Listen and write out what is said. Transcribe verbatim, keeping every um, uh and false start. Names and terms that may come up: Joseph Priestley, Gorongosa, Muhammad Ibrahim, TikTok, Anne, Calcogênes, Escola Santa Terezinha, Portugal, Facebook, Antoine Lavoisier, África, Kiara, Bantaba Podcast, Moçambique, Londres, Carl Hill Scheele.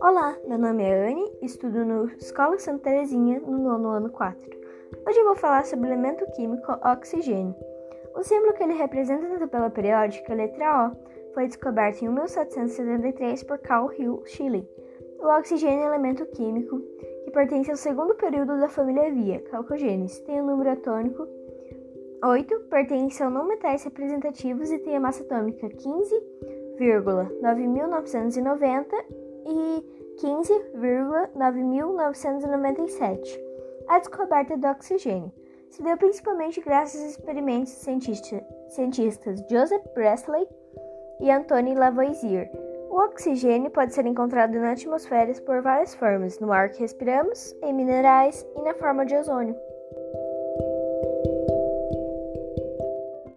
Olá, meu nome é Anne, estudo no Escola Santa Terezinha, no nono ano quatro. Hoje eu vou falar sobre o elemento químico oxigênio. O símbolo que ele representa na tabela periódica, letra O, foi descoberto em mil setecentos e setenta e três por Carl Hill Scheele. O oxigênio é um elemento químico que pertence ao segundo período da família Via, Calcogênes, tem o número atômico oito, pertence a não metais representativos e tem a massa atômica quinze vírgula nove mil novecentos e noventa e quinze vírgula nove mil novecentos e noventa e sete. A descoberta do oxigênio se deu principalmente graças aos experimentos de cientista, cientistas Joseph Priestley e Antoine Lavoisier. O oxigênio pode ser encontrado na atmosfera por várias formas, no ar que respiramos, em minerais e na forma de ozônio.